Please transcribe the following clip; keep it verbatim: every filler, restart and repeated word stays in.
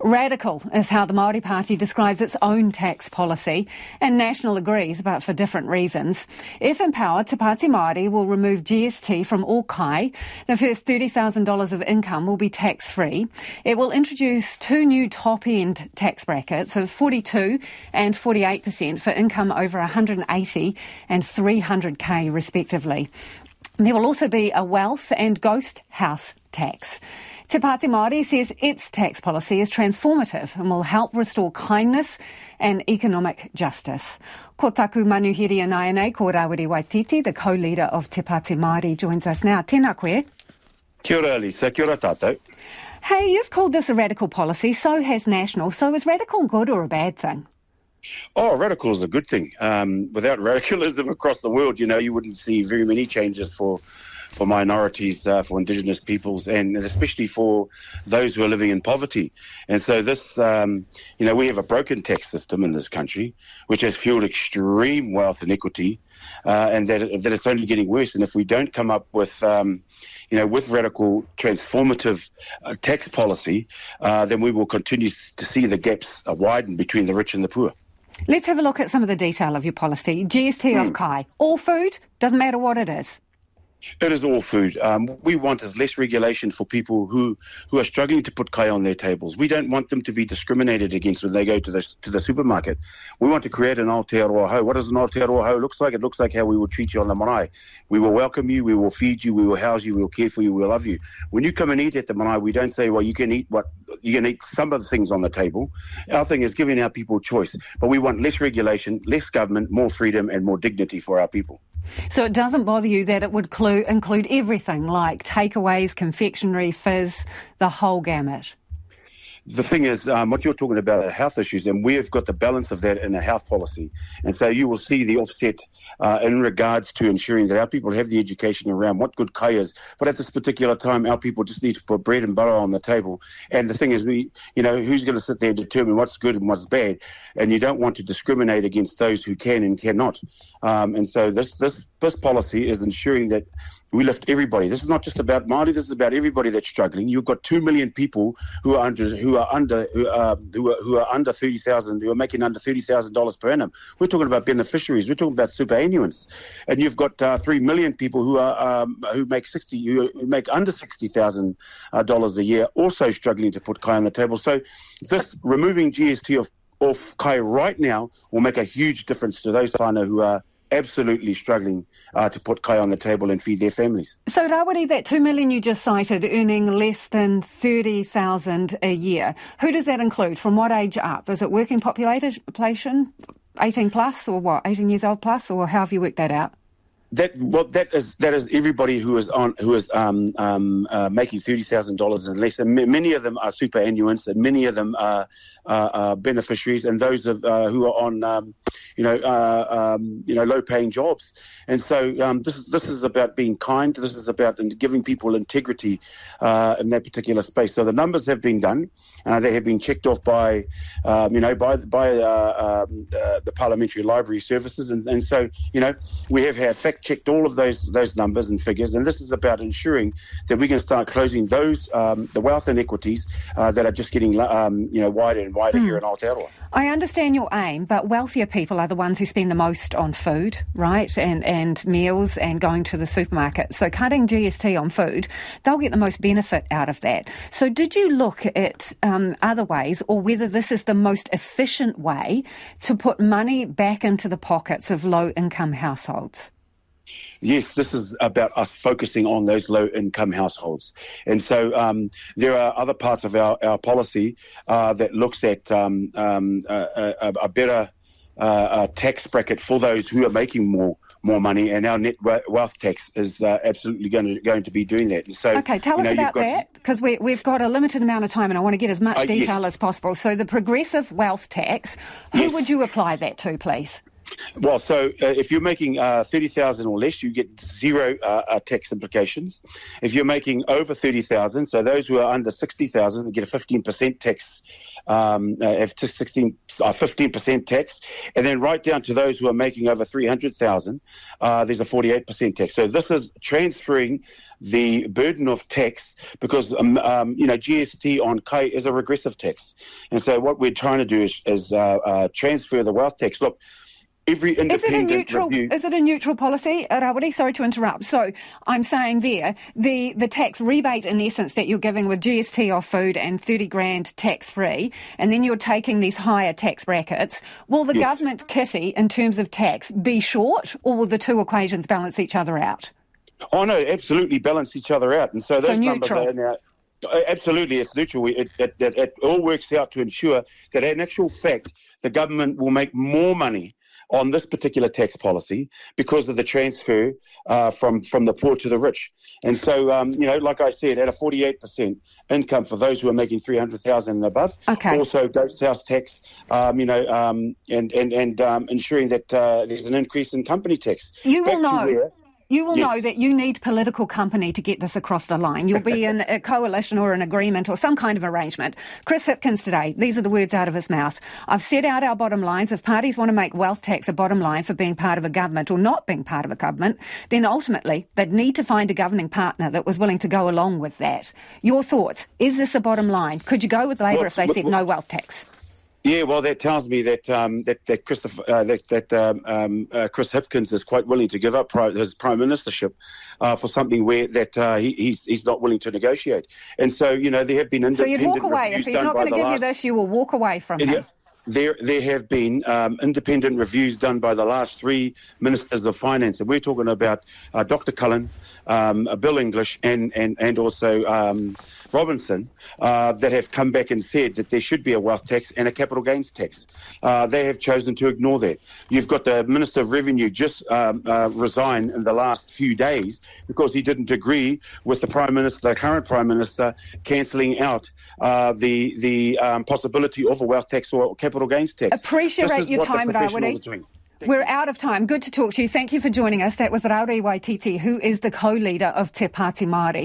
Radical is how the Māori Party describes its own tax policy, and National agrees, but for different reasons. If empowered, Te Pāti Māori will remove G S T from all kai. The first thirty thousand dollars of income will be tax-free. It will introduce two new top-end tax brackets of forty-two and forty-eight percent for income over one hundred eighty and three hundred K respectively. There will also be a wealth and ghost house tax. Te Pāti Māori says its tax policy is transformative and will help restore kindness and economic justice. Ko taku manuhiri anai ko Rawiri Waititi, the co-leader of Te Pāti Māori, joins us now. Tēnā koe. Kia ora, Lisa. Kia ora tātou. Hey, you've called this a radical policy, so has National. So is radical good or a bad thing? Oh, radical is a good thing. Um, without radicalism across the world, you know, you wouldn't see very many changes for for minorities, uh, for Indigenous peoples, and especially for those who are living in poverty. And so this, um, you know, we have a broken tax system in this country, which has fueled extreme wealth inequity, uh, and that that it's only getting worse. And if we don't come up with, um, you know, with radical, transformative uh, tax policy, uh, then we will continue to see the gaps uh, widen between the rich and the poor. Let's have a look at some of the detail of your policy. G S T of kai. All food, doesn't matter what it is. It is all food. Um, what we want is less regulation for people who, who are struggling to put kai on their tables. We don't want them to be discriminated against when they go to the to the supermarket. We want to create an Aotearoa hou. What does an Aotearoa hou look like? It looks like how we will treat you on the marae. We will welcome you, we will feed you, we will house you, we will care for you, we will love you. When you come and eat at the marae, we don't say, well, you can eat what you can eat some of the things on the table. Our thing is giving our people choice. But we want less regulation, less government, more freedom and more dignity for our people. So it doesn't bother you that it would clu- include everything like takeaways, confectionery, fizz, the whole gamut? The thing is, um, what you're talking about are health issues, and we've got the balance of that in a health policy. And so you will see the offset uh, in regards to ensuring that our people have the education around what good kai is. But at this particular time, our people just need to put bread and butter on the table. And the thing is, we, you know, who's going to sit there and determine what's good and what's bad? And you don't want to discriminate against those who can and cannot. Um, and so this this this policy is ensuring that we lift everybody. This is not just about Māori. This is about everybody that's struggling. You've got two million people who are under who are under who are who are, who are under thirty thousand who are making under thirty thousand dollars per annum. We're talking about beneficiaries. We're talking about superannuants, and you've got uh, three million people who are um, who make sixty who make under sixty thousand dollars a year, also struggling to put kai on the table. So, this removing G S T of of kai right now will make a huge difference to those whānau who are absolutely struggling uh, to put kai on the table and feed their families. So, Rawiri, that two million you just cited earning less than thirty thousand a year, who does that include? From what age up? Is it working population, eighteen plus or what, eighteen years old plus, or how have you worked that out? That well, that is that is everybody who is on who is um, um, uh, making thirty thousand dollars and less, and m- many of them are superannuants, and many of them are, are, are beneficiaries, and those of uh, who are on um, you know uh, um, you know low paying jobs. And so um, this this is about being kind. This is about giving people integrity uh, in that particular space. So the numbers have been done. Uh, they have been checked off by um, you know by by uh, um, uh, the Parliamentary Library Services, and, and so you know we have had fact checked all of those those numbers and figures, and this is about ensuring that we can start closing those um, the wealth inequities uh, that are just getting um, you know wider and wider mm. here in Aotearoa. I understand your aim, but wealthier people are the ones who spend the most on food, right, and and meals and going to the supermarket. So cutting G S T on food, they'll get the most benefit out of that. So did you look at um, other ways, or whether this is the most efficient way to put money back into the pockets of low-income households? Yes, this is about us focusing on those low-income households. And so um, there are other parts of our, our policy uh, that looks at um, um, a, a, a better uh, a tax bracket for those who are making more more money, and our net wealth tax is uh, absolutely going to, going to be doing that. And so, okay, tell us know, about that, because we, we've got a limited amount of time and I want to get as much uh, detail yes. as possible. So the progressive wealth tax, who yes. would you apply that to, please? Well, so uh, if you're making uh, thirty thousand or less, you get zero uh, uh, tax implications. If you're making over thirty thousand, so those who are under sixty thousand, get a fifteen percent tax, um, uh, have to sixteen, uh, fifteen percent tax, and then right down to those who are making over three hundred thousand, uh, there's a forty-eight percent tax. So this is transferring the burden of tax because um, um, you know G S T on kai is a regressive tax, and so what we're trying to do is, is uh, uh, transfer the wealth tax. Look. Every is it a neutral? Review. Is it a neutral policy, Rawiri? Sorry to interrupt. So I'm saying there the the tax rebate in essence that you're giving with G S T off food and thirty grand tax free, and then you're taking these higher tax brackets. Will the yes. government kitty in terms of tax be short, or will the two equations balance each other out? Oh no, absolutely balance each other out, and so those so numbers are now. Absolutely, it's neutral. It, it, it, it all works out to ensure that in actual fact the government will make more money on this particular tax policy because of the transfer uh, from, from the poor to the rich. And so, um, you know, like I said, at a forty-eight percent income for those who are making three hundred thousand dollars and above, okay. also ghost house tax, um, you know, um, and, and, and um, ensuring that uh, there's an increase in company tax. You Back will know. Where, You will yes. know that you need political company to get this across the line. You'll be in a coalition or an agreement or some kind of arrangement. Chris Hipkins today, these are the words out of his mouth. I've set out our bottom lines. If parties want to make wealth tax a bottom line for being part of a government or not being part of a government, then ultimately they'd need to find a governing partner that was willing to go along with that. Your thoughts, is this a bottom line? Could you go with Labour well, if they well, said well, no wealth tax? Yeah, well, that tells me that um, that that, Christopher, uh, that, that um, uh, Chris Hipkins is quite willing to give up pri- his prime ministership uh, for something where that uh, he, he's he's not willing to negotiate. And so, you know, there have been independent reviews. So you'd walk away if he's not going to give last... you this. You will walk away from yeah. him. There, there have been um, independent reviews done by the last three ministers of finance, and we're talking about uh, Doctor Cullen, um, Bill English, and and and also um, Robinson, uh, that have come back and said that there should be a wealth tax and a capital gains tax. Uh, they have chosen to ignore that. You've got the Minister of Revenue just um, uh, resign in the last few days because he didn't agree with the Prime Minister, the current Prime Minister, cancelling out uh, the the um, possibility of a wealth tax or capital. Capital gains tax. Appreciate your time, Rawiri. We're out of time. Good to talk to you. Thank you for joining us. That was Rawiri Waititi, who is the co-leader of Te Pāti Māori.